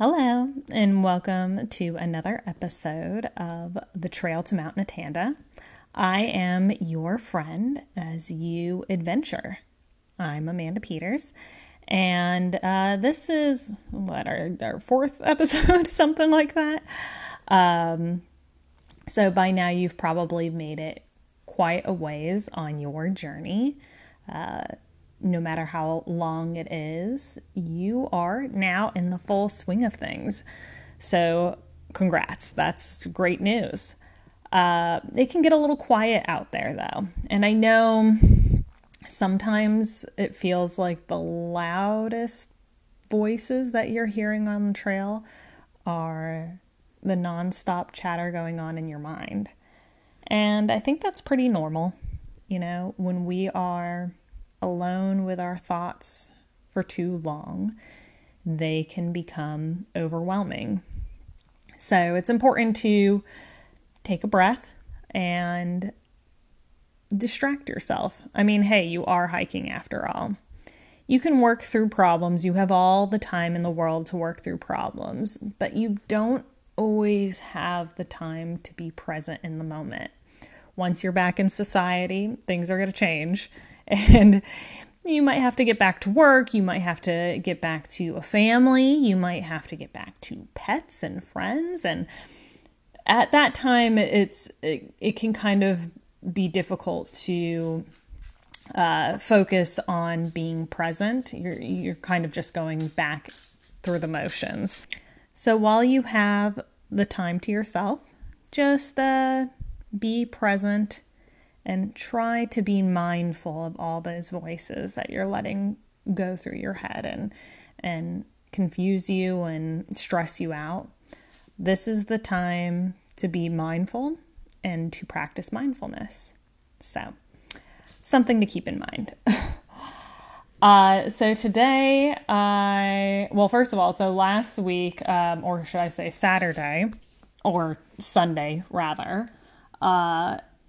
Hello, and welcome to another episode of The Trail to Mount Natanda. I am your friend as you adventure. I'm Amanda Peters, and this is, our fourth episode, something like that. So by now you've probably made it quite a ways on your journey. No matter how long it is, you are now in the full swing of things. So congrats. That's great news. It can get a little quiet out there though. And I know sometimes it feels like the loudest voices that you're hearing on the trail are the nonstop chatter going on in your mind. And I think that's pretty normal. You know, when we are alone with our thoughts for too long, they can become overwhelming. So it's important to take a breath and distract yourself. I mean, hey, you are hiking after all. You can work through problems. You have all the time in the world to work through problems, but you don't always have the time to be present in the moment. Once you're back in society, things are going to change. And you might have to get back to work, you might have to get back to a family, you might have to get back to pets and friends. And at that time, it can kind of be difficult to focus on being present. You're kind of just going back through the motions. So while you have the time to yourself, just be present and try to be mindful of all those voices that you're letting go through your head and confuse you and stress you out. This is the time to be mindful and to practice mindfulness. So, something to keep in mind. So today, first of all, so last week, or should I say Saturday, or Sunday rather,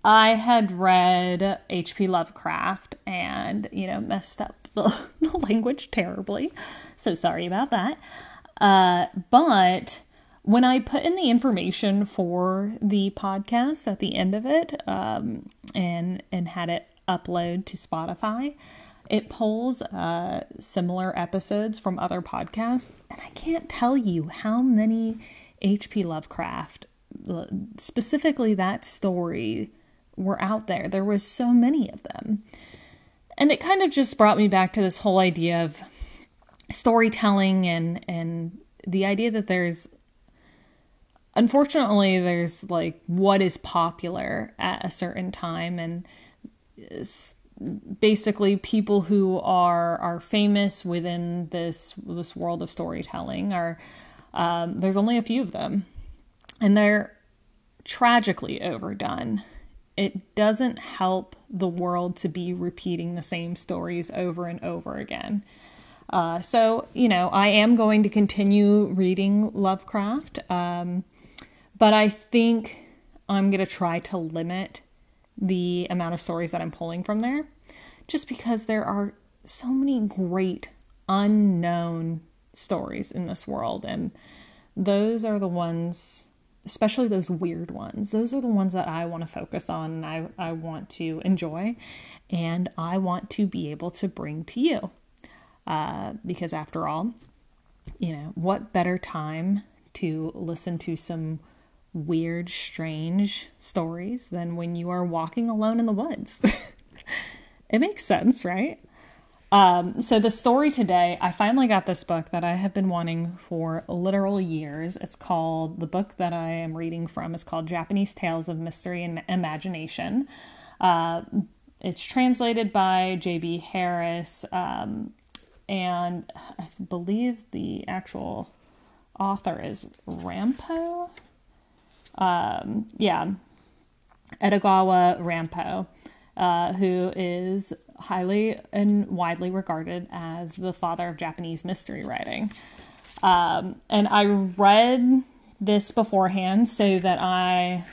I had read H.P. Lovecraft and, messed up the language terribly. So sorry about that. But when I put in the information for the podcast at the end of it, and had it upload to Spotify, it pulls similar episodes from other podcasts. And I can't tell you how many H.P. Lovecraft, specifically that story, were out there. There was so many of them. And it kind of just brought me back to this whole idea of storytelling and the idea that there's like what is popular at a certain time. And basically people who are famous within this world of storytelling are, there's only a few of them. And they're tragically overdone. It doesn't help the world to be repeating the same stories over and over again. So, I am going to continue reading Lovecraft, but I think I'm going to try to limit the amount of stories that I'm pulling from there, just because there are so many great unknown stories in this world, and those are the ones, especially those weird ones. Those are the ones that I want to focus on and I want to enjoy and I want to be able to bring to you. Because after all, what better time to listen to some weird, strange stories than when you are walking alone in the woods? It makes sense, right? So the story today, I finally got this book that I have been wanting for literal years. It's called, the book that I am reading from is called Japanese Tales of Mystery and Imagination. It's translated by J.B. Harris, and I believe the actual author is Rampo. Edogawa Rampo, who is highly and widely regarded as the father of Japanese mystery writing. And I read this beforehand so that I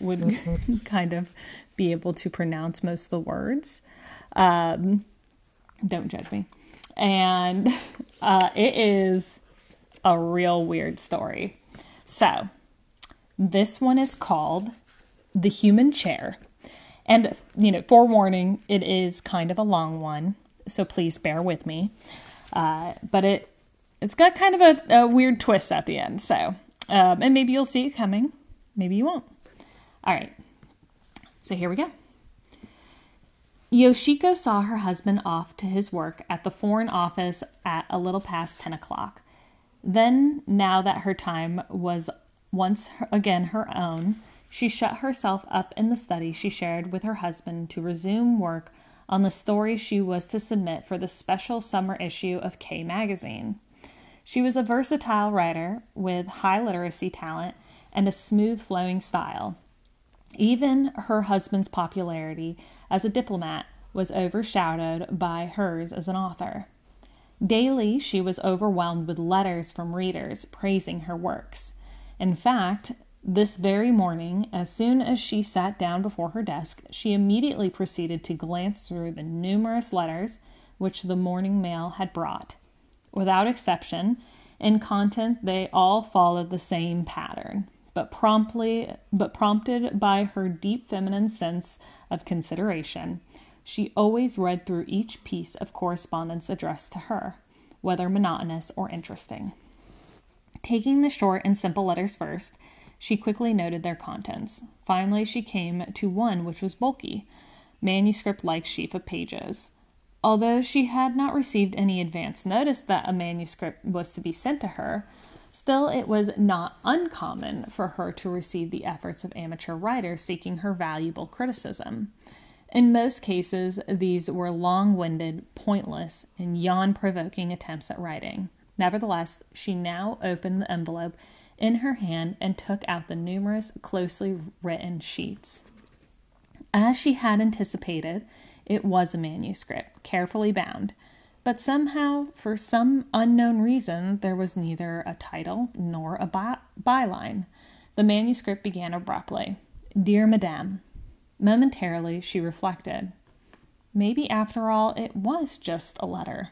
would kind of be able to pronounce most of the words. Don't judge me. And it is a real weird story. So this one is called The Human Chair. And, you know, forewarning, it is kind of a long one, so please bear with me. But it's got kind of a weird twist at the end, so. And maybe you'll see it coming. Maybe you won't. All right. So here we go. Yoshiko saw her husband off to his work at the Foreign Office at a little past 10 o'clock. Then, now that her time was once again her own, she shut herself up in the study she shared with her husband to resume work on the story she was to submit for the special summer issue of K Magazine. She was a versatile writer with high literacy talent and a smooth-flowing style. Even her husband's popularity as a diplomat was overshadowed by hers as an author. Daily, she was overwhelmed with letters from readers praising her works. In fact, this very morning, as soon as she sat down before her desk, she immediately proceeded to glance through the numerous letters which the morning mail had brought. Without exception, in content they all followed the same pattern, but prompted by her deep feminine sense of consideration, she always read through each piece of correspondence addressed to her, whether monotonous or interesting. Taking the short and simple letters first, she quickly noted their contents. Finally, she came to one which was bulky, manuscript-like sheaf of pages. Although she had not received any advance notice that a manuscript was to be sent to her, still it was not uncommon for her to receive the efforts of amateur writers seeking her valuable criticism. In most cases, these were long-winded, pointless, and yawn-provoking attempts at writing. Nevertheless, she now opened the envelope in her hand and took out the numerous closely written sheets. As she had anticipated, it was a manuscript, carefully bound, but somehow, for some unknown reason, there was neither a title nor a byline. The manuscript began abruptly, "Dear Madame." Momentarily, she reflected. Maybe, after all, it was just a letter.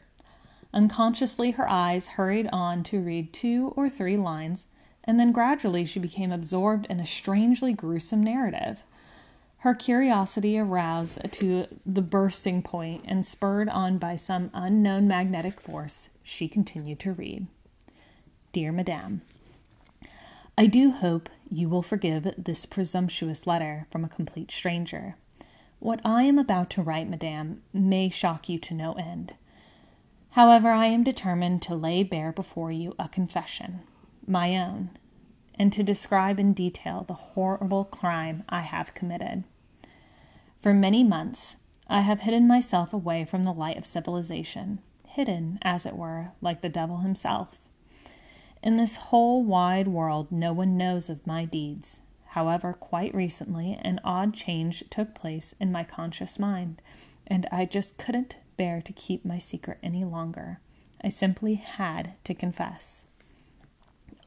Unconsciously, her eyes hurried on to read 2 or 3 lines, and then gradually she became absorbed in a strangely gruesome narrative. Her curiosity aroused to the bursting point, and spurred on by some unknown magnetic force, she continued to read. "Dear Madame, I do hope you will forgive this presumptuous letter from a complete stranger. What I am about to write, Madame, may shock you to no end. However, I am determined to lay bare before you a confession, my own, and to describe in detail the horrible crime I have committed. For many months, I have hidden myself away from the light of civilization, hidden, as it were, like the devil himself. In this whole wide world, no one knows of my deeds. However, quite recently, an odd change took place in my conscious mind, and I just couldn't bear to keep my secret any longer. I simply had to confess.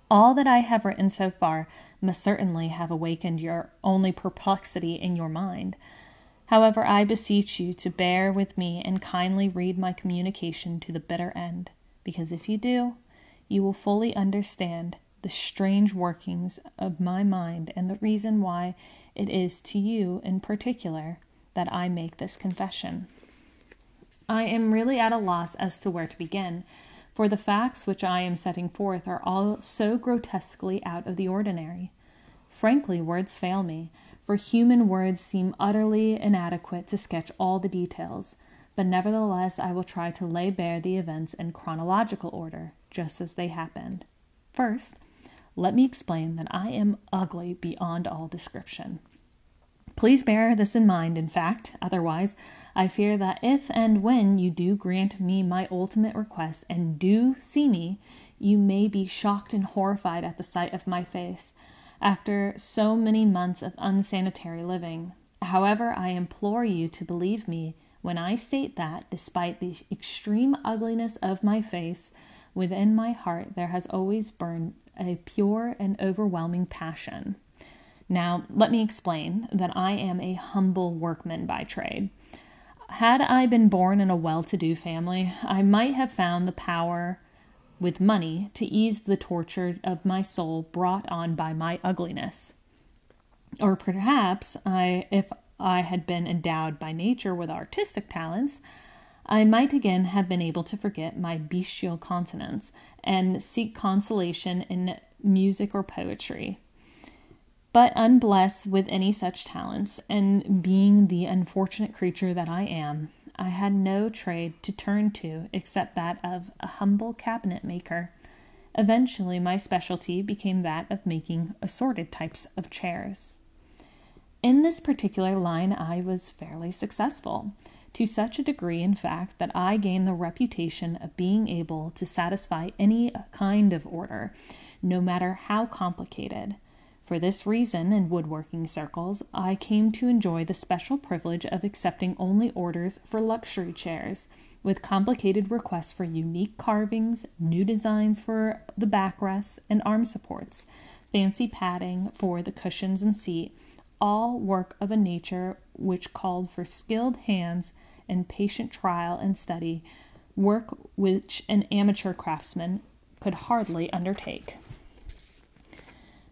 All that I have written so far must certainly have awakened your only perplexity in your mind. However, I beseech you to bear with me and kindly read my communication to the bitter end, because if you do, you will fully understand the strange workings of my mind and the reason why it is to you in particular that I make this confession. I am really at a loss as to where to begin, for the facts which I am setting forth are all so grotesquely out of the ordinary. Frankly, words fail me, for human words seem utterly inadequate to sketch all the details, but nevertheless I will try to lay bare the events in chronological order, just as they happened. First, let me explain that I am ugly beyond all description. Please bear this in mind, in fact, otherwise I fear that if and when you do grant me my ultimate request and do see me, you may be shocked and horrified at the sight of my face, after so many months of unsanitary living. However, I implore you to believe me when I state that, despite the extreme ugliness of my face, within my heart there has always burned a pure and overwhelming passion. Now, let me explain that I am a humble workman by trade. Had I been born in a well-to-do family, I might have found the power with money to ease the torture of my soul brought on by my ugliness. Or perhaps if I had been endowed by nature with artistic talents, I might again have been able to forget my bestial consonants and seek consolation in music or poetry. But unblessed with any such talents, and being the unfortunate creature that I am, I had no trade to turn to except that of a humble cabinet maker. Eventually, my specialty became that of making assorted types of chairs. In this particular line, I was fairly successful, to such a degree, in fact, that I gained the reputation of being able to satisfy any kind of order, no matter how complicated. For this reason, in woodworking circles, I came to enjoy the special privilege of accepting only orders for luxury chairs, with complicated requests for unique carvings, new designs for the backrests and arm supports, fancy padding for the cushions and seat, all work of a nature which called for skilled hands and patient trial and study, work which an amateur craftsman could hardly undertake.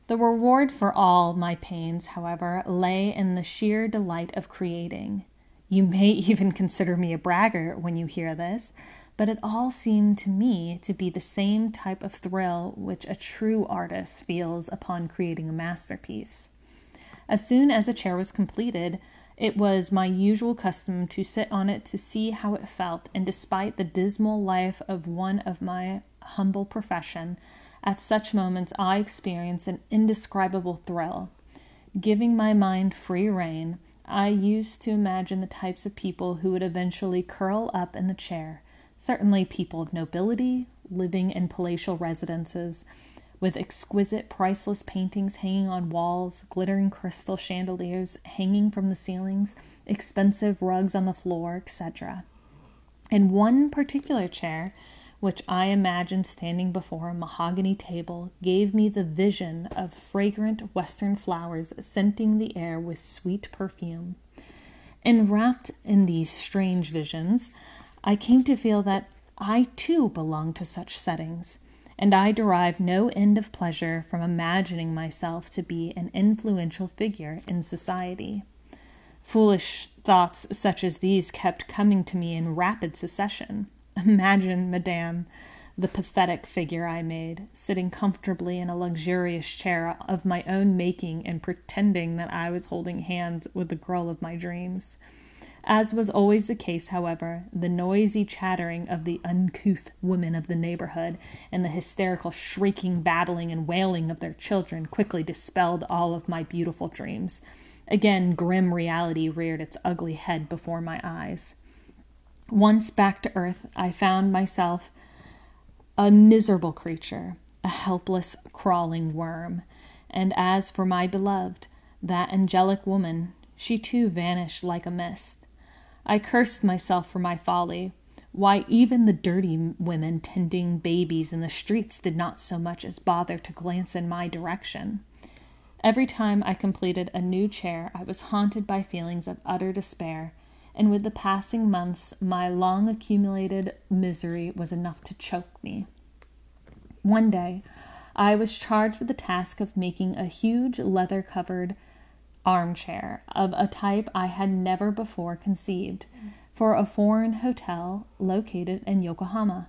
The reward for all my pains, however, lay in the sheer delight of creating. You may even consider me a braggart when you hear this, but it all seemed to me to be the same type of thrill which a true artist feels upon creating a masterpiece. As soon as a chair was completed, it was my usual custom to sit on it to see how it felt, and despite the dismal life of one of my humble profession, at such moments, I experienced an indescribable thrill. Giving my mind free rein, I used to imagine the types of people who would eventually curl up in the chair, certainly people of nobility, living in palatial residences, with exquisite, priceless paintings hanging on walls, glittering crystal chandeliers hanging from the ceilings, expensive rugs on the floor, etc. In one particular chair, which I imagined standing before a mahogany table, gave me the vision of fragrant western flowers scenting the air with sweet perfume. Enwrapped in these strange visions, I came to feel that I too belonged to such settings, and I derived no end of pleasure from imagining myself to be an influential figure in society. Foolish thoughts such as these kept coming to me in rapid succession. Imagine, madame, the pathetic figure I made, sitting comfortably in a luxurious chair of my own making and pretending that I was holding hands with the girl of my dreams. As was always the case, however, the noisy chattering of the uncouth women of the neighborhood and the hysterical shrieking, babbling, and wailing of their children quickly dispelled all of my beautiful dreams. Again, grim reality reared its ugly head before my eyes. Once back to earth, I found myself a miserable creature, a helpless, crawling worm. And as for my beloved, that angelic woman, she too vanished like a mist. I cursed myself for my folly. Why, even the dirty women tending babies in the streets did not so much as bother to glance in my direction. Every time I completed a new chair, I was haunted by feelings of utter despair, and with the passing months, my long accumulated misery was enough to choke me. One day, I was charged with the task of making a huge leather-covered armchair of a type I had never before conceived for a foreign hotel located in Yokohama.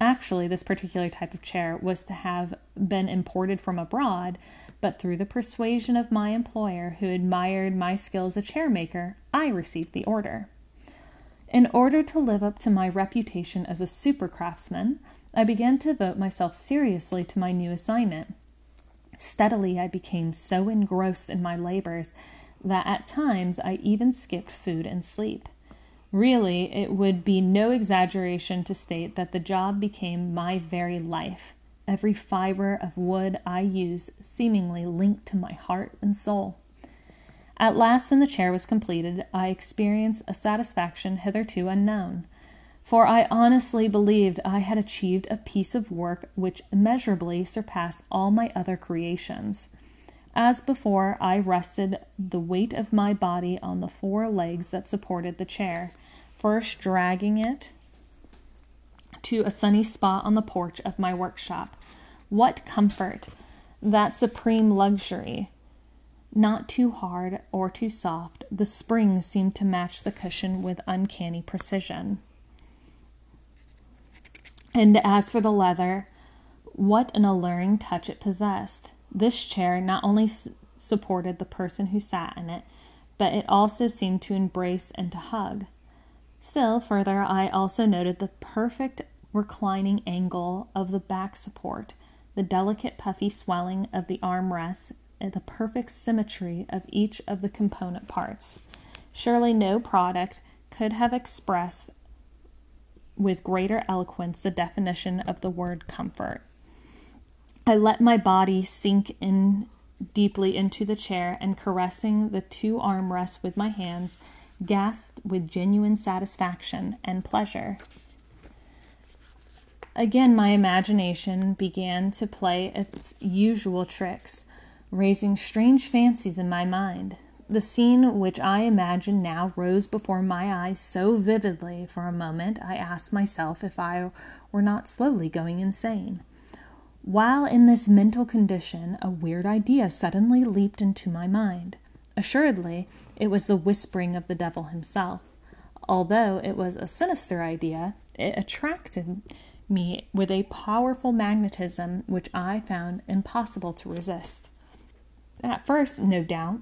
Actually, this particular type of chair was to have been imported from abroad, but through the persuasion of my employer, who admired my skill as a chairmaker, I received the order. In order to live up to my reputation as a super craftsman, I began to devote myself seriously to my new assignment. Steadily, I became so engrossed in my labors that at times I even skipped food and sleep. Really, it would be no exaggeration to state that the job became my very life. Every fiber of wood I used seemingly linked to my heart and soul. At last, when the chair was completed, I experienced a satisfaction hitherto unknown, for I honestly believed I had achieved a piece of work which immeasurably surpassed all my other creations. As before, I rested the weight of my body on the four legs that supported the chair, first dragging it to a sunny spot on the porch of my workshop. What comfort, that supreme luxury! Not too hard or too soft, the springs seemed to match the cushion with uncanny precision. And as for the leather, what an alluring touch it possessed. This chair not only supported the person who sat in it, but it also seemed to embrace and to hug. Still further, I also noted the perfect reclining angle of the back support, the delicate puffy swelling of the armrests, and the perfect symmetry of each of the component parts. Surely no product could have expressed with greater eloquence the definition of the word comfort. I let my body sink in deeply into the chair, and caressing the two armrests with my hands, gasped with genuine satisfaction and pleasure. Again, my imagination began to play its usual tricks, raising strange fancies in my mind. The scene which I imagined now rose before my eyes so vividly for a moment, I asked myself if I were not slowly going insane. While in this mental condition, a weird idea suddenly leaped into my mind. Assuredly, it was the whispering of the devil himself. Although it was a sinister idea, it attracted me with a powerful magnetism which I found impossible to resist. At first, no doubt,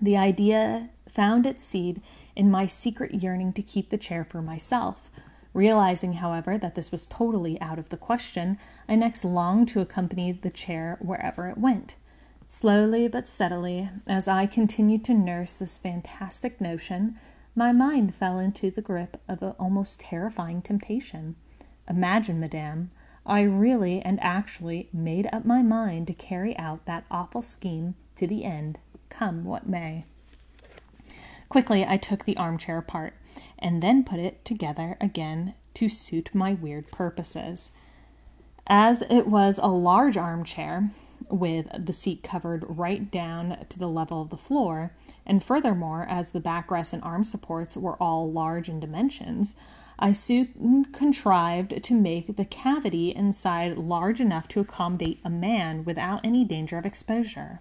the idea found its seed in my secret yearning to keep the chair for myself. Realizing, however, that this was totally out of the question, I next longed to accompany the chair wherever it went. Slowly but steadily, as I continued to nurse this fantastic notion, my mind fell into the grip of an almost terrifying temptation. Imagine, madame, I really and actually made up my mind to carry out that awful scheme to the end, come what may. Quickly, I took the armchair apart, and then put it together again to suit my weird purposes. As it was a large armchair, with the seat covered right down to the level of the floor, and furthermore, as the backrest and arm supports were all large in dimensions, I soon contrived to make the cavity inside large enough to accommodate a man without any danger of exposure.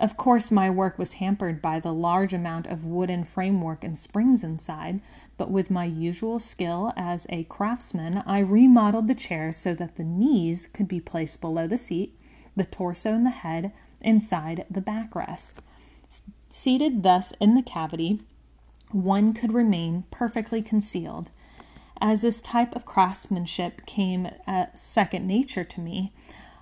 Of course, my work was hampered by the large amount of wooden framework and springs inside, but with my usual skill as a craftsman, I remodeled the chair so that the knees could be placed below the seat, the torso and the head inside the backrest. Seated thus in the cavity, one could remain perfectly concealed. As this type of craftsmanship came second nature to me,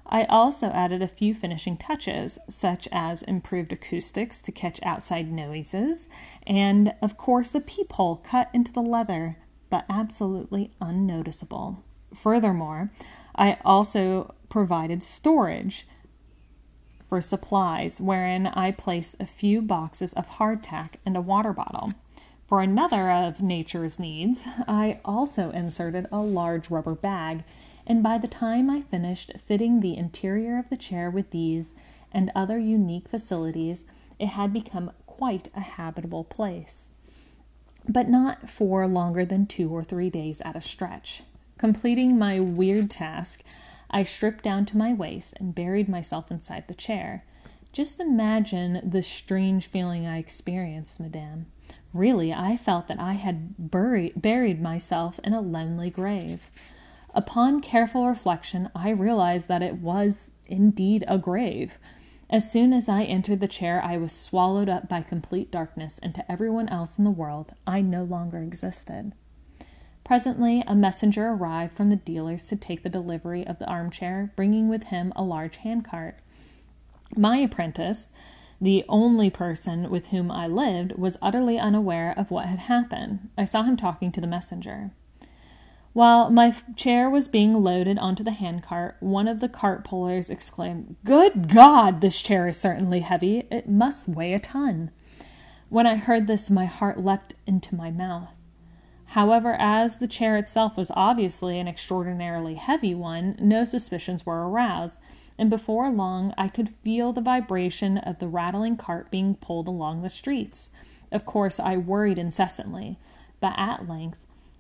I also added a few finishing touches, such as improved acoustics to catch outside noises, and, of course, a peephole cut into the leather, but absolutely unnoticeable. Furthermore, I also provided storage for supplies, wherein I placed a few boxes of hardtack and a water bottle. For another of nature's needs, I also inserted a large rubber bag, and by the time I finished fitting the interior of the chair with these and other unique facilities, it had become quite a habitable place, but not for longer than 2 or 3 days at a stretch. Completing my weird task, I stripped down to my waist and buried myself inside the chair. Just imagine the strange feeling I experienced, madame. Really, I felt that I had buried myself in a lonely grave. Upon careful reflection, I realized that it was indeed a grave. As soon as I entered the chair, I was swallowed up by complete darkness, and to everyone else in the world, I no longer existed. Presently, a messenger arrived from the dealers to take the delivery of the armchair, bringing with him a large handcart. My apprentice, the only person with whom I lived, was utterly unaware of what had happened. I saw him talking to the messenger. While my chair was being loaded onto the handcart, one of the cart pullers exclaimed, "Good God, this chair is certainly heavy. It must weigh a ton." When I heard this, my heart leapt into my mouth. However, as the chair itself was obviously an extraordinarily heavy one, no suspicions were aroused, and before long I could feel the vibration of the rattling cart being pulled along the streets. Of course, I worried incessantly, but at length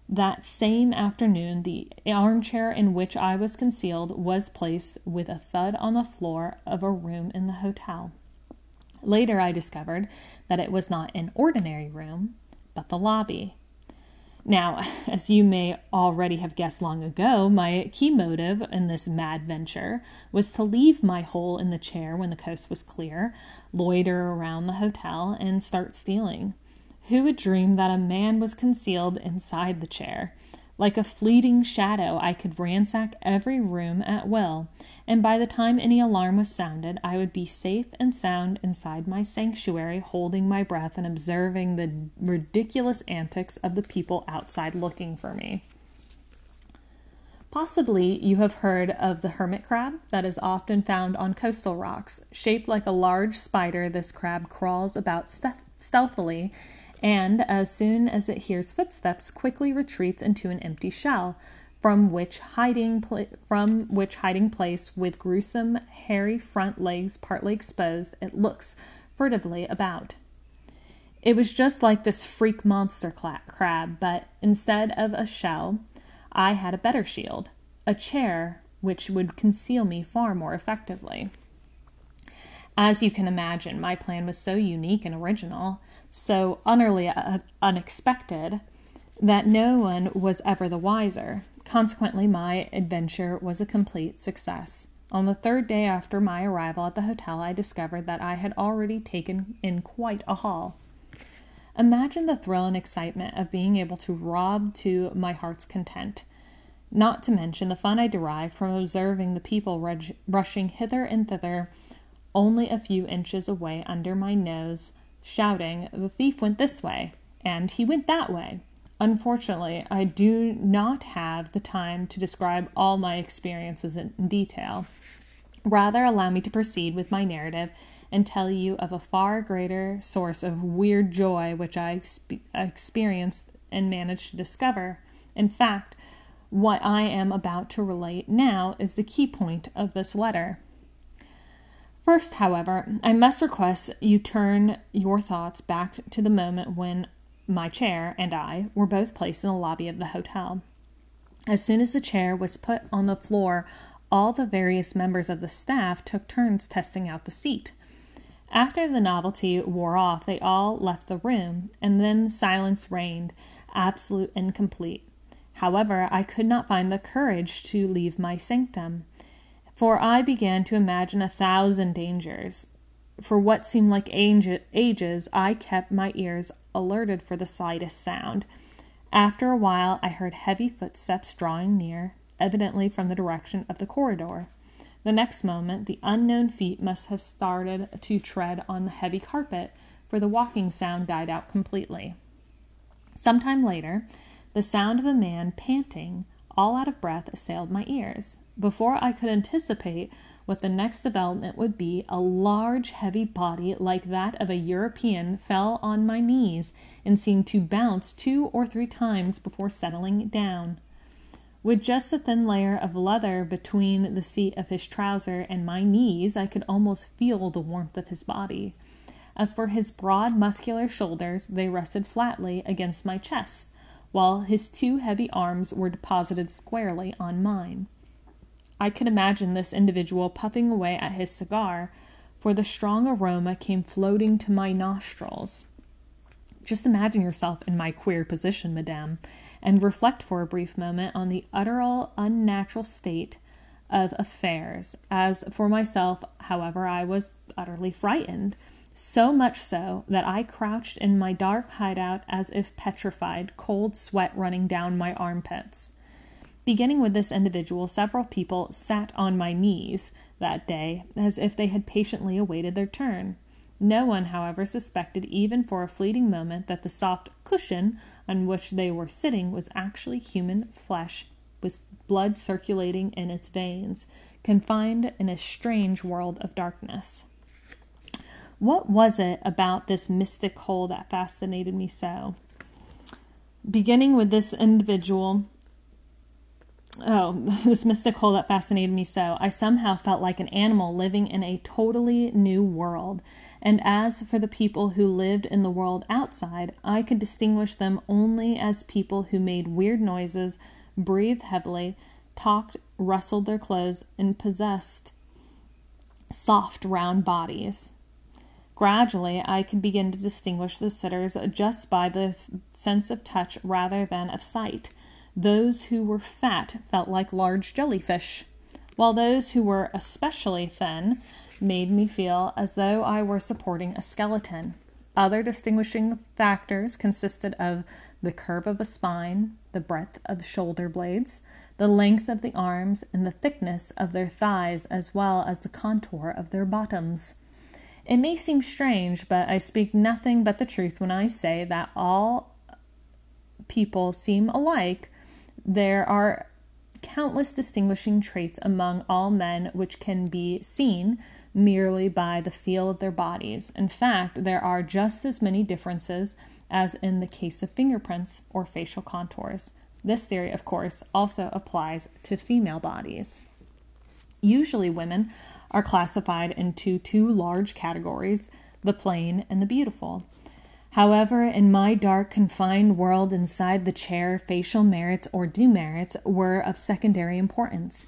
That same afternoon, the armchair in which I was concealed was placed with a thud on the floor of a room in the hotel. Later, I discovered that it was not an ordinary room, but the lobby. Now, as you may already have guessed long ago, my key motive in this mad venture was to leave my hole in the chair when the coast was clear, loiter around the hotel, and start stealing. Who would dream that a man was concealed inside the chair? Like a fleeting shadow, I could ransack every room at will, and by the time any alarm was sounded, I would be safe and sound inside my sanctuary, holding my breath and observing the ridiculous antics of the people outside looking for me. Possibly you have heard of the hermit crab that is often found on coastal rocks. Shaped like a large spider, this crab crawls about stealthily, and as soon as it hears footsteps, quickly retreats into an empty shell, from which hiding place, with gruesome, hairy front legs partly exposed, it looks furtively about. It was just like this freak monster crab, but instead of a shell, I had a better shield, a chair, which would conceal me far more effectively. As you can imagine, my plan was so unique and original, so utterly unexpected, that no one was ever the wiser. Consequently, my adventure was a complete success. On the third day after my arrival at the hotel, I discovered that I had already taken in quite a haul. Imagine the thrill and excitement of being able to rob to my heart's content, not to mention the fun I derived from observing the people rushing hither and thither, only a few inches away under my nose, shouting, "The thief went this way, and he went that way." Unfortunately, I do not have the time to describe all my experiences in detail. Rather, allow me to proceed with my narrative and tell you of a far greater source of weird joy which I experienced and managed to discover. In fact, what I am about to relate now is the key point of this letter. First, however, I must request you turn your thoughts back to the moment when my chair and I were both placed in the lobby of the hotel. As soon as the chair was put on the floor, all the various members of the staff took turns testing out the seat. After the novelty wore off, they all left the room, and then silence reigned, absolute and complete. However, I could not find the courage to leave my sanctum, for I began to imagine 1,000 dangers. For what seemed like ages, I kept my ears alerted for the slightest sound. After a while, I heard heavy footsteps drawing near, evidently from the direction of the corridor. The next moment, the unknown feet must have started to tread on the heavy carpet, for the walking sound died out completely. Sometime later, the sound of a man panting, all out of breath, assailed my ears. Before I could anticipate what the next development would be, a large, heavy body like that of a European fell on my knees and seemed to bounce 2 or 3 times before settling down. With just a thin layer of leather between the seat of his trouser and my knees, I could almost feel the warmth of his body. As for his broad, muscular shoulders, they rested flatly against my chest, while his 2 heavy arms were deposited squarely on mine. I could imagine this individual puffing away at his cigar, for the strong aroma came floating to my nostrils. Just imagine yourself in my queer position, madame, and reflect for a brief moment on the utter unnatural state of affairs. As for myself, however, I was utterly frightened, so much so that I crouched in my dark hideout as if petrified, cold sweat running down my armpits. Beginning with this individual, several people sat on my knees that day, as if they had patiently awaited their turn. No one, however, suspected even for a fleeting moment that the soft cushion on which they were sitting was actually human flesh, with blood circulating in its veins, confined in a strange world of darkness. What was it about this mystic hole that fascinated me so? I somehow felt like an animal living in a totally new world, and as for the people who lived in the world outside, I could distinguish them only as people who made weird noises, breathed heavily, talked, rustled their clothes, and possessed soft, round bodies. Gradually, I could begin to distinguish the sitters just by the sense of touch rather than of sight. Those who were fat felt like large jellyfish, while those who were especially thin made me feel as though I were supporting a skeleton. Other distinguishing factors consisted of the curve of a spine, the breadth of shoulder blades, the length of the arms, and the thickness of their thighs, as well as the contour of their bottoms. It may seem strange, but I speak nothing but the truth when I say that all people seem alike. There are countless distinguishing traits among all men which can be seen merely by the feel of their bodies. In fact, there are just as many differences as in the case of fingerprints or facial contours. This theory, of course, also applies to female bodies. Usually women are classified into two large categories, the plain and the beautiful. However, in my dark, confined world inside the chair, facial merits or demerits were of secondary importance,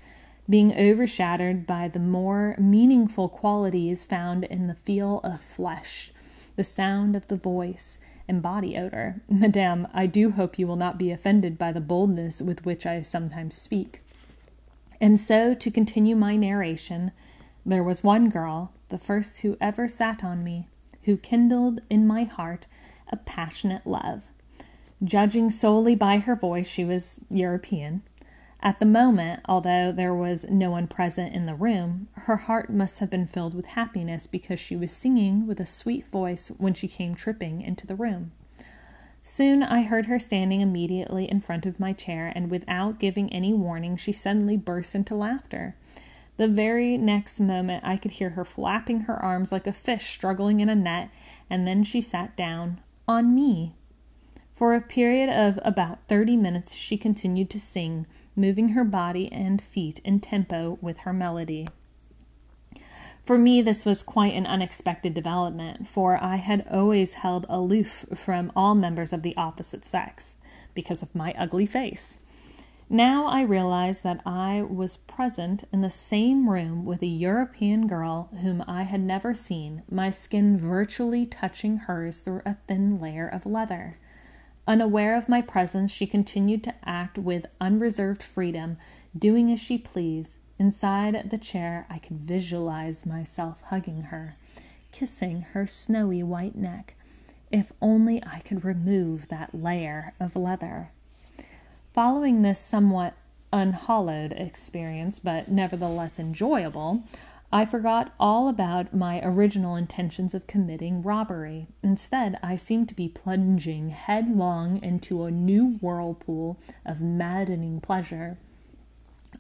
being overshadowed by the more meaningful qualities found in the feel of flesh, the sound of the voice, and body odor. Madame, I do hope you will not be offended by the boldness with which I sometimes speak. And so, to continue my narration, there was one girl, the first who ever sat on me, who kindled in my heart a passionate love. Judging solely by her voice, she was European. At the moment, although there was no one present in the room, her heart must have been filled with happiness because she was singing with a sweet voice when she came tripping into the room. Soon I heard her standing immediately in front of my chair, and without giving any warning, she suddenly burst into laughter. The very next moment, I could hear her flapping her arms like a fish struggling in a net, and then she sat down on me. For a period of about 30 minutes, she continued to sing, moving her body and feet in tempo with her melody. For me, this was quite an unexpected development, for I had always held aloof from all members of the opposite sex because of my ugly face. Now I realized that I was present in the same room with a European girl whom I had never seen, my skin virtually touching hers through a thin layer of leather. Unaware of my presence, she continued to act with unreserved freedom, doing as she pleased. Inside the chair, I could visualize myself hugging her, kissing her snowy white neck. If only I could remove that layer of leather. Following this somewhat unhallowed experience, but nevertheless enjoyable, I forgot all about my original intentions of committing robbery. Instead, I seemed to be plunging headlong into a new whirlpool of maddening pleasure.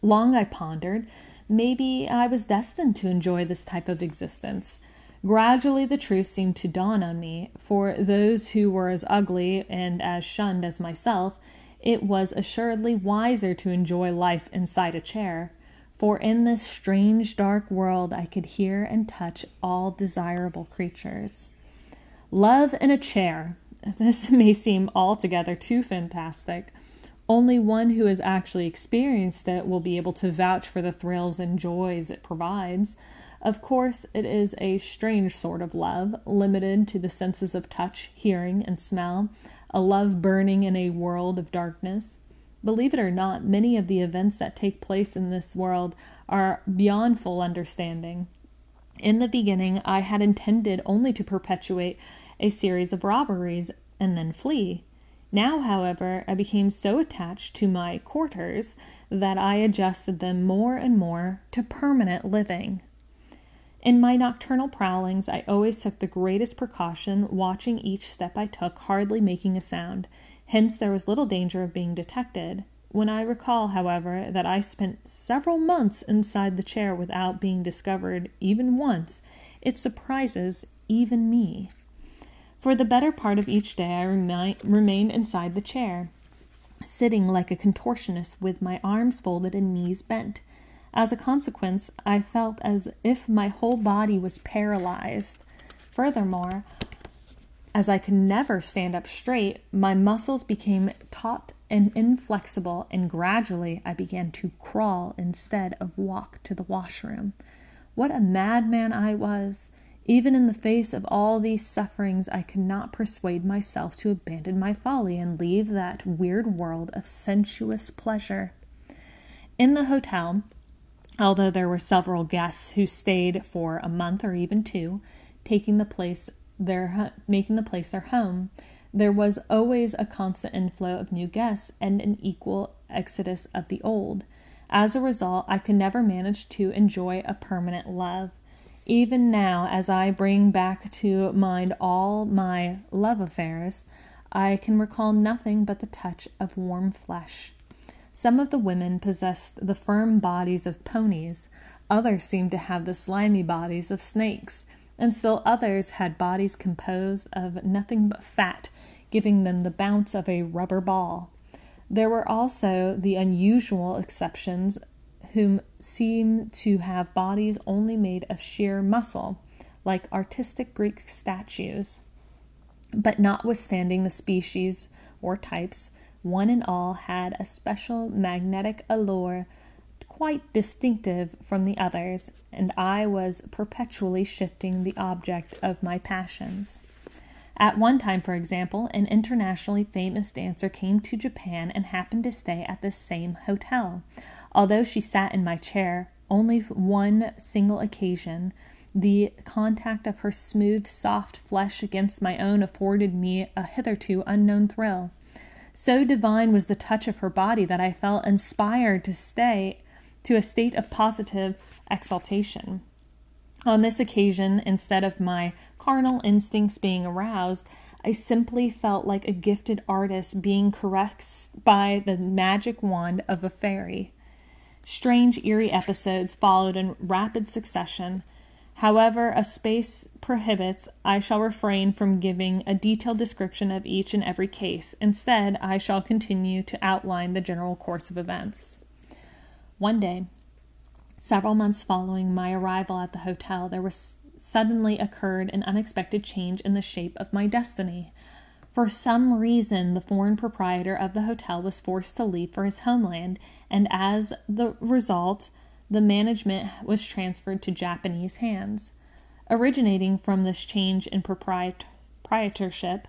Long I pondered, maybe I was destined to enjoy this type of existence. Gradually, the truth seemed to dawn on me, for those who were as ugly and as shunned as myself, it was assuredly wiser to enjoy life inside a chair, for in this strange dark world I could hear and touch all desirable creatures. Love in a chair. This may seem altogether too fantastic. Only one who has actually experienced it will be able to vouch for the thrills and joys it provides. Of course, it is a strange sort of love, limited to the senses of touch, hearing, and smell. A love burning in a world of darkness. Believe it or not, many of the events that take place in this world are beyond full understanding. In the beginning, I had intended only to perpetuate a series of robberies and then flee. Now, however, I became so attached to my quarters that I adjusted them more and more to permanent living. In my nocturnal prowlings, I always took the greatest precaution, watching each step I took, hardly making a sound. Hence, there was little danger of being detected. When I recall, however, that I spent several months inside the chair without being discovered even once, it surprises even me. For the better part of each day, I remained inside the chair, sitting like a contortionist with my arms folded and knees bent. As a consequence, I felt as if my whole body was paralyzed. Furthermore, as I could never stand up straight, my muscles became taut and inflexible, and gradually I began to crawl instead of walk to the washroom. What a madman I was! Even in the face of all these sufferings, I could not persuade myself to abandon my folly and leave that weird world of sensuous pleasure. In the hotel, although there were several guests who stayed for a month or even two, making the place their home, there was always a constant inflow of new guests and an equal exodus of the old. As a result, I could never manage to enjoy a permanent love. Even now, as I bring back to mind all my love affairs, I can recall nothing but the touch of warm flesh. Some of the women possessed the firm bodies of ponies, others seemed to have the slimy bodies of snakes, and still others had bodies composed of nothing but fat, giving them the bounce of a rubber ball. There were also the unusual exceptions whom seem to have bodies only made of sheer muscle, like artistic Greek statues. But notwithstanding the species or types, one and all had a special magnetic allure quite distinctive from the others, and I was perpetually shifting the object of my passions. At one time, for example, an internationally famous dancer came to Japan and happened to stay at this same hotel. Although she sat in my chair only one single occasion, the contact of her smooth, soft flesh against my own afforded me a hitherto unknown thrill. So divine was the touch of her body that I felt inspired to stay to a state of positive exaltation. On this occasion, instead of my carnal instincts being aroused, I simply felt like a gifted artist being caressed by the magic wand of a fairy. Strange, eerie episodes followed in rapid succession. However, as space prohibits, I shall refrain from giving a detailed description of each and every case. Instead, I shall continue to outline the general course of events. One day, several months following my arrival at the hotel, there was suddenly occurred an unexpected change in the shape of my destiny. For some reason, the foreign proprietor of the hotel was forced to leave for his homeland, and as the result, the management was transferred to Japanese hands. Originating from this change in proprietorship,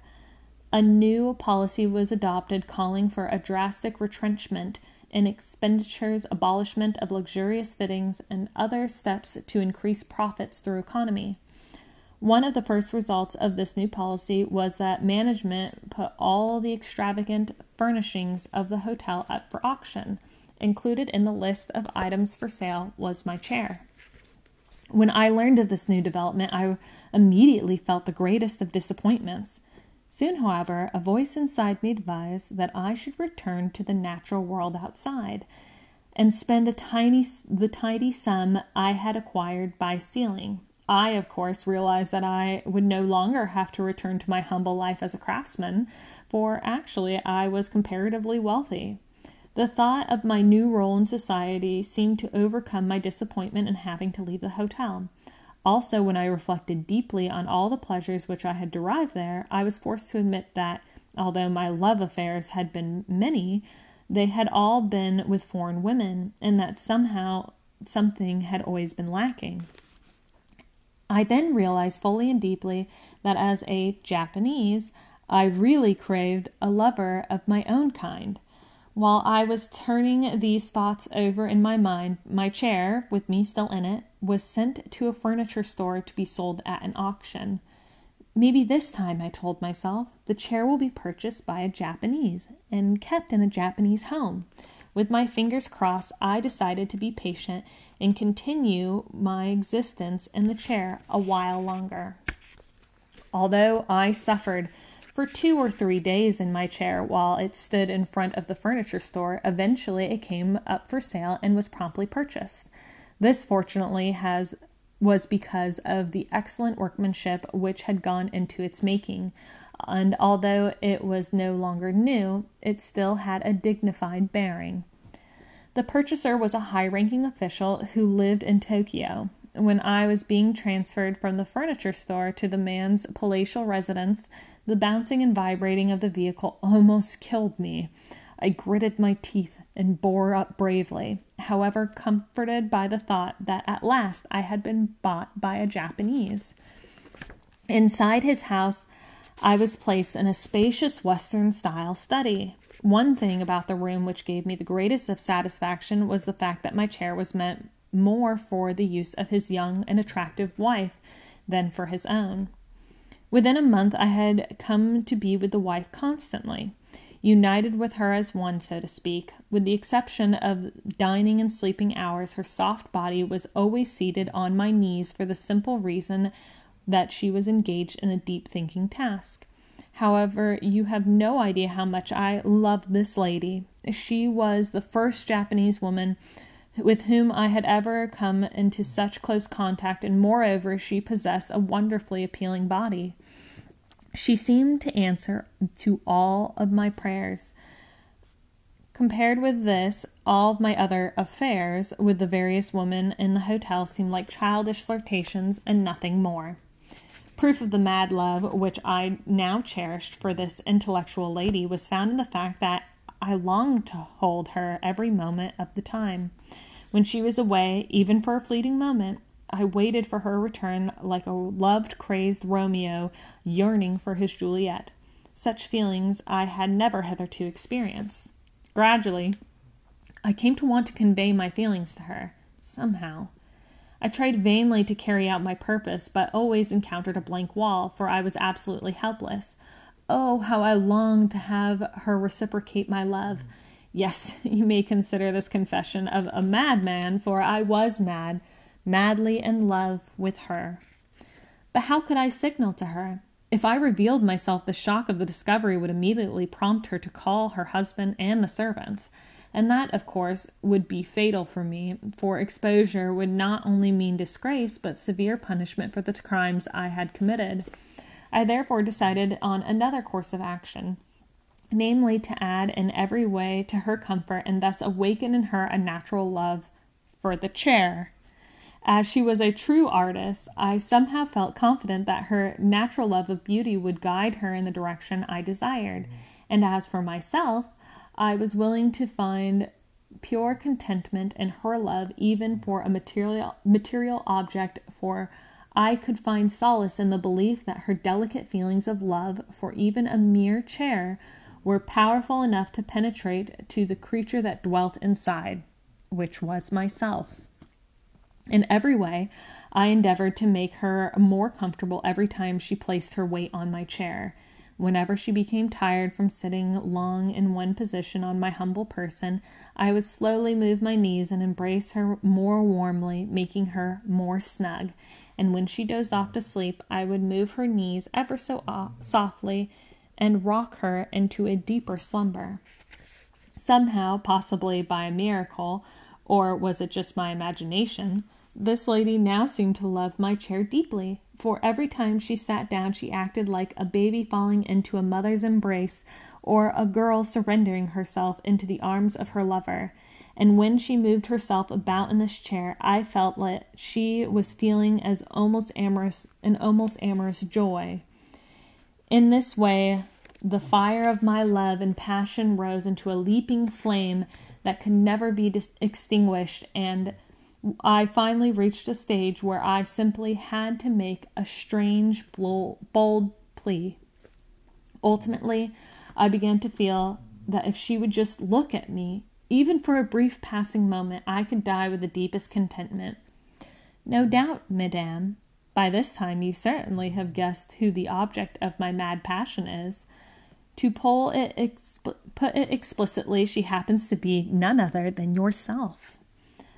a new policy was adopted calling for a drastic retrenchment in expenditures, abolishment of luxurious fittings, and other steps to increase profits through economy. One of the first results of this new policy was that management put all the extravagant furnishings of the hotel up for auction. Included in the list of items for sale was my chair. When I learned of this new development, I immediately felt the greatest of disappointments. Soon, however, a voice inside me advised that I should return to the natural world outside and spend the tidy sum I had acquired by stealing. I, of course, realized that I would no longer have to return to my humble life as a craftsman, for actually I was comparatively wealthy. The thought of my new role in society seemed to overcome my disappointment in having to leave the hotel. Also, when I reflected deeply on all the pleasures which I had derived there, I was forced to admit that, although my love affairs had been many, they had all been with foreign women, and that somehow something had always been lacking. I then realized fully and deeply that as a Japanese, I really craved a lover of my own kind. While I was turning these thoughts over in my mind, my chair, with me still in it, was sent to a furniture store to be sold at an auction. Maybe this time, I told myself, the chair will be purchased by a Japanese and kept in a Japanese home. With my fingers crossed, I decided to be patient and continue my existence in the chair a while longer. Although I suffered for 2 or 3 days in my chair while it stood in front of the furniture store, eventually it came up for sale and was promptly purchased. This, fortunately, was because of the excellent workmanship which had gone into its making, and although it was no longer new, it still had a dignified bearing. The purchaser was a high-ranking official who lived in Tokyo. when I was being transferred from the furniture store to the man's palatial residence, the bouncing and vibrating of the vehicle almost killed me. I gritted my teeth and bore up bravely, however, comforted by the thought that at last I had been bought by a Japanese. Inside his house, I was placed in a spacious Western-style study. One thing about the room which gave me the greatest of satisfaction was the fact that my chair was meant more for the use of his young and attractive wife than for his own. Within a month, I had come to be with the wife constantly, united with her as one, so to speak. With the exception of dining and sleeping hours, her soft body was always seated on my knees for the simple reason that she was engaged in a deep thinking task. However, you have no idea how much I loved this lady. She was the first Japanese woman with whom I had ever come into such close contact, and moreover, she possessed a wonderfully appealing body. She seemed to answer to all of my prayers. Compared with this, all of my other affairs with the various women in the hotel seemed like childish flirtations and nothing more. Proof of the mad love which I now cherished for this intellectual lady was found in the fact that I longed to hold her every moment of the time. When she was away, even for a fleeting moment, I waited for her return like a loved, crazed Romeo yearning for his Juliet. Such feelings I had never hitherto experienced. Gradually, I came to want to convey my feelings to her, somehow. I tried vainly to carry out my purpose, but always encountered a blank wall, for I was absolutely helpless. Oh, how I longed to have her reciprocate my love. Yes, you may consider this confession of a madman, for I was mad, madly in love with her. But how could I signal to her? If I revealed myself, the shock of the discovery would immediately prompt her to call her husband and the servants. And that, of course, would be fatal for me, for exposure would not only mean disgrace, but severe punishment for the crimes I had committed. I therefore decided on another course of action, namely to add in every way to her comfort and thus awaken in her a natural love for the chair. As she was a true artist, I somehow felt confident that her natural love of beauty would guide her in the direction I desired, and as for myself, I was willing to find pure contentment in her love, even for a material object, for I could find solace in the belief that her delicate feelings of love for even a mere chair were powerful enough to penetrate to the creature that dwelt inside, which was myself. In every way, I endeavored to make her more comfortable every time she placed her weight on my chair. Whenever she became tired from sitting long in one position on my humble person, I would slowly move my knees and embrace her more warmly, making her more snug. And when she dozed off to sleep, I would move her knees ever so softly and rock her into a deeper slumber. Somehow, possibly by a miracle, or was it just my imagination, this lady now seemed to love my chair deeply. For every time she sat down, she acted like a baby falling into a mother's embrace or a girl surrendering herself into the arms of her lover. And when she moved herself about in this chair, I felt that she was feeling an almost amorous joy. In this way, the fire of my love and passion rose into a leaping flame that could never be extinguished, and I finally reached a stage where I simply had to make a strange, bold plea. Ultimately, I began to feel that if she would just look at me, even for a brief passing moment, I could die with the deepest contentment. No doubt, madame, by this time you certainly have guessed who the object of my mad passion is. To put it explicitly, she happens to be none other than yourself.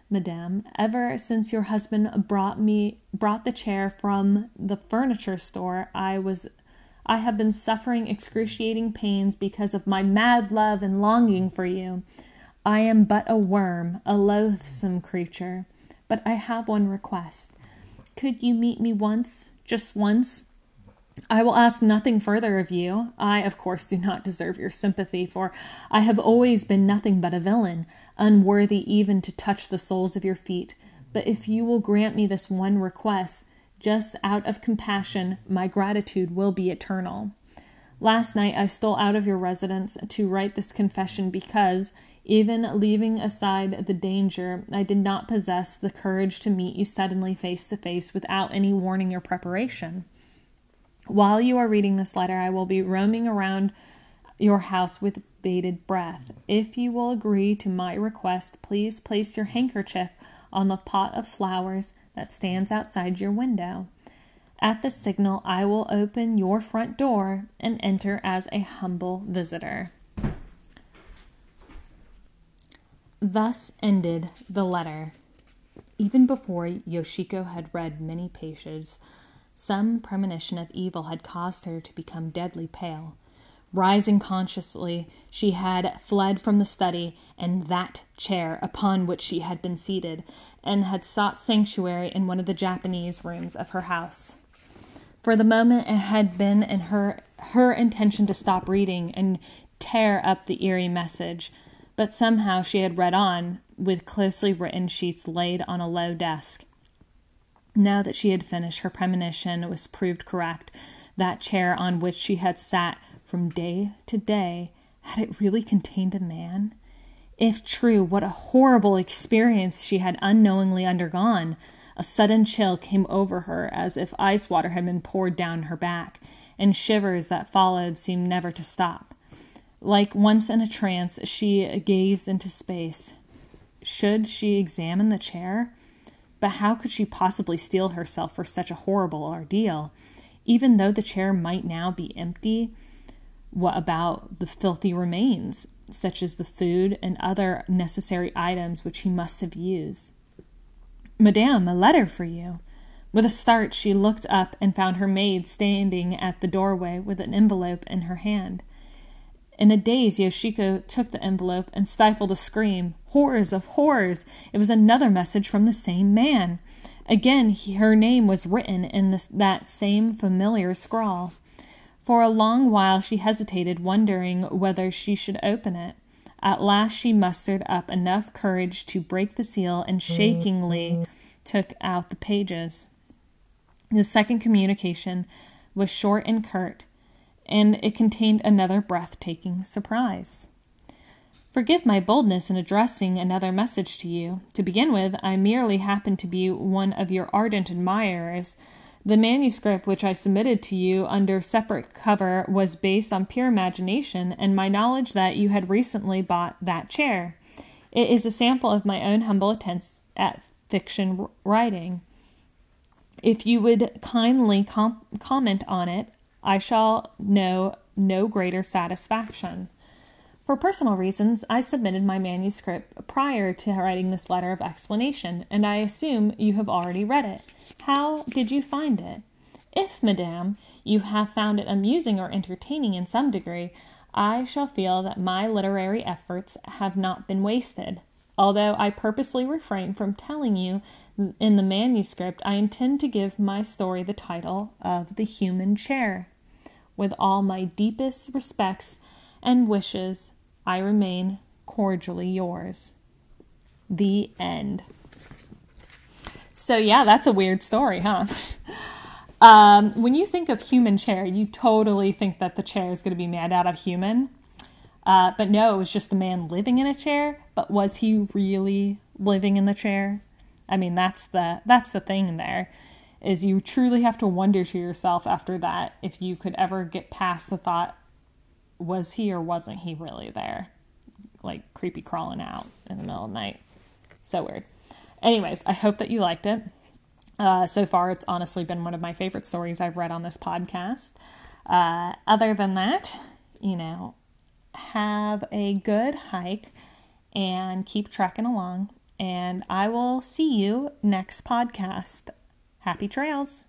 Madame, ever since your husband brought the chair from the furniture store, I have been suffering excruciating pains because of my mad love and longing for you. I am but a worm, a loathsome creature, but I have one request. Could you meet me once, just once? I will ask nothing further of you. I, of course, do not deserve your sympathy, for I have always been nothing but a villain, unworthy even to touch the soles of your feet. But if you will grant me this one request, just out of compassion, my gratitude will be eternal. Last night I stole out of your residence to write this confession because, even leaving aside the danger, I did not possess the courage to meet you suddenly face to face without any warning or preparation. While you are reading this letter, I will be roaming around your house with bated breath. If you will agree to my request, please place your handkerchief on the pot of flowers that stands outside your window. At the signal, I will open your front door and enter as a humble visitor. Thus ended the letter. Even before Yoshiko had read many pages, some premonition of evil had caused her to become deadly pale. Rising consciously, she had fled from the study and that chair upon which she had been seated, and had sought sanctuary in one of the Japanese rooms of her house. For the moment, it had been in her intention to stop reading and tear up the eerie message, but somehow she had read on, with closely written sheets laid on a low desk. Now that she had finished, her premonition was proved correct. That chair on which she had sat from day to day, had it really contained a man? If true, what a horrible experience she had unknowingly undergone. A sudden chill came over her as if ice water had been poured down her back, and shivers that followed seemed never to stop. Like once in a trance, she gazed into space. Should she examine the chair? But how could she possibly steel herself for such a horrible ordeal? Even though the chair might now be empty, what about the filthy remains, such as the food and other necessary items which he must have used? "Madame, a letter for you." With a start, she looked up and found her maid standing at the doorway with an envelope in her hand. In a daze, Yoshiko took the envelope and stifled a scream. Horrors of horrors! It was another message from the same man. Again, her name was written in that same familiar scrawl. For a long while she hesitated, wondering whether she should open it. At last she mustered up enough courage to break the seal and shakingly took out the pages. The second communication was short and curt, and it contained another breathtaking surprise. "Forgive my boldness in addressing another message to you. To begin with, I merely happen to be one of your ardent admirers. The manuscript which I submitted to you under separate cover was based on pure imagination and my knowledge that you had recently bought that chair. It is a sample of my own humble attempts at fiction writing. If you would kindly comment on it, I shall know no greater satisfaction. For personal reasons, I submitted my manuscript prior to writing this letter of explanation, and I assume you have already read it. How did you find it? If, madame, you have found it amusing or entertaining in some degree, I shall feel that my literary efforts have not been wasted. Although I purposely refrain from telling you in the manuscript, I intend to give my story the title of The Human Chair. With all my deepest respects and wishes, I remain cordially yours." The end. So yeah, that's a weird story, huh? When you think of human chair, you totally think that the chair is going to be made out of human. But no, it was just a man living in a chair. But was he really living in the chair? I mean, that's the thing there, is you truly have to wonder to yourself after that if you could ever get past the thought, was he or wasn't he really there? Like creepy crawling out in the middle of the night. So weird. Anyways, I hope that you liked it. So far, it's honestly been one of my favorite stories I've read on this podcast. Other than that, have a good hike and keep trekking along. And I will see you next podcast. Happy trails.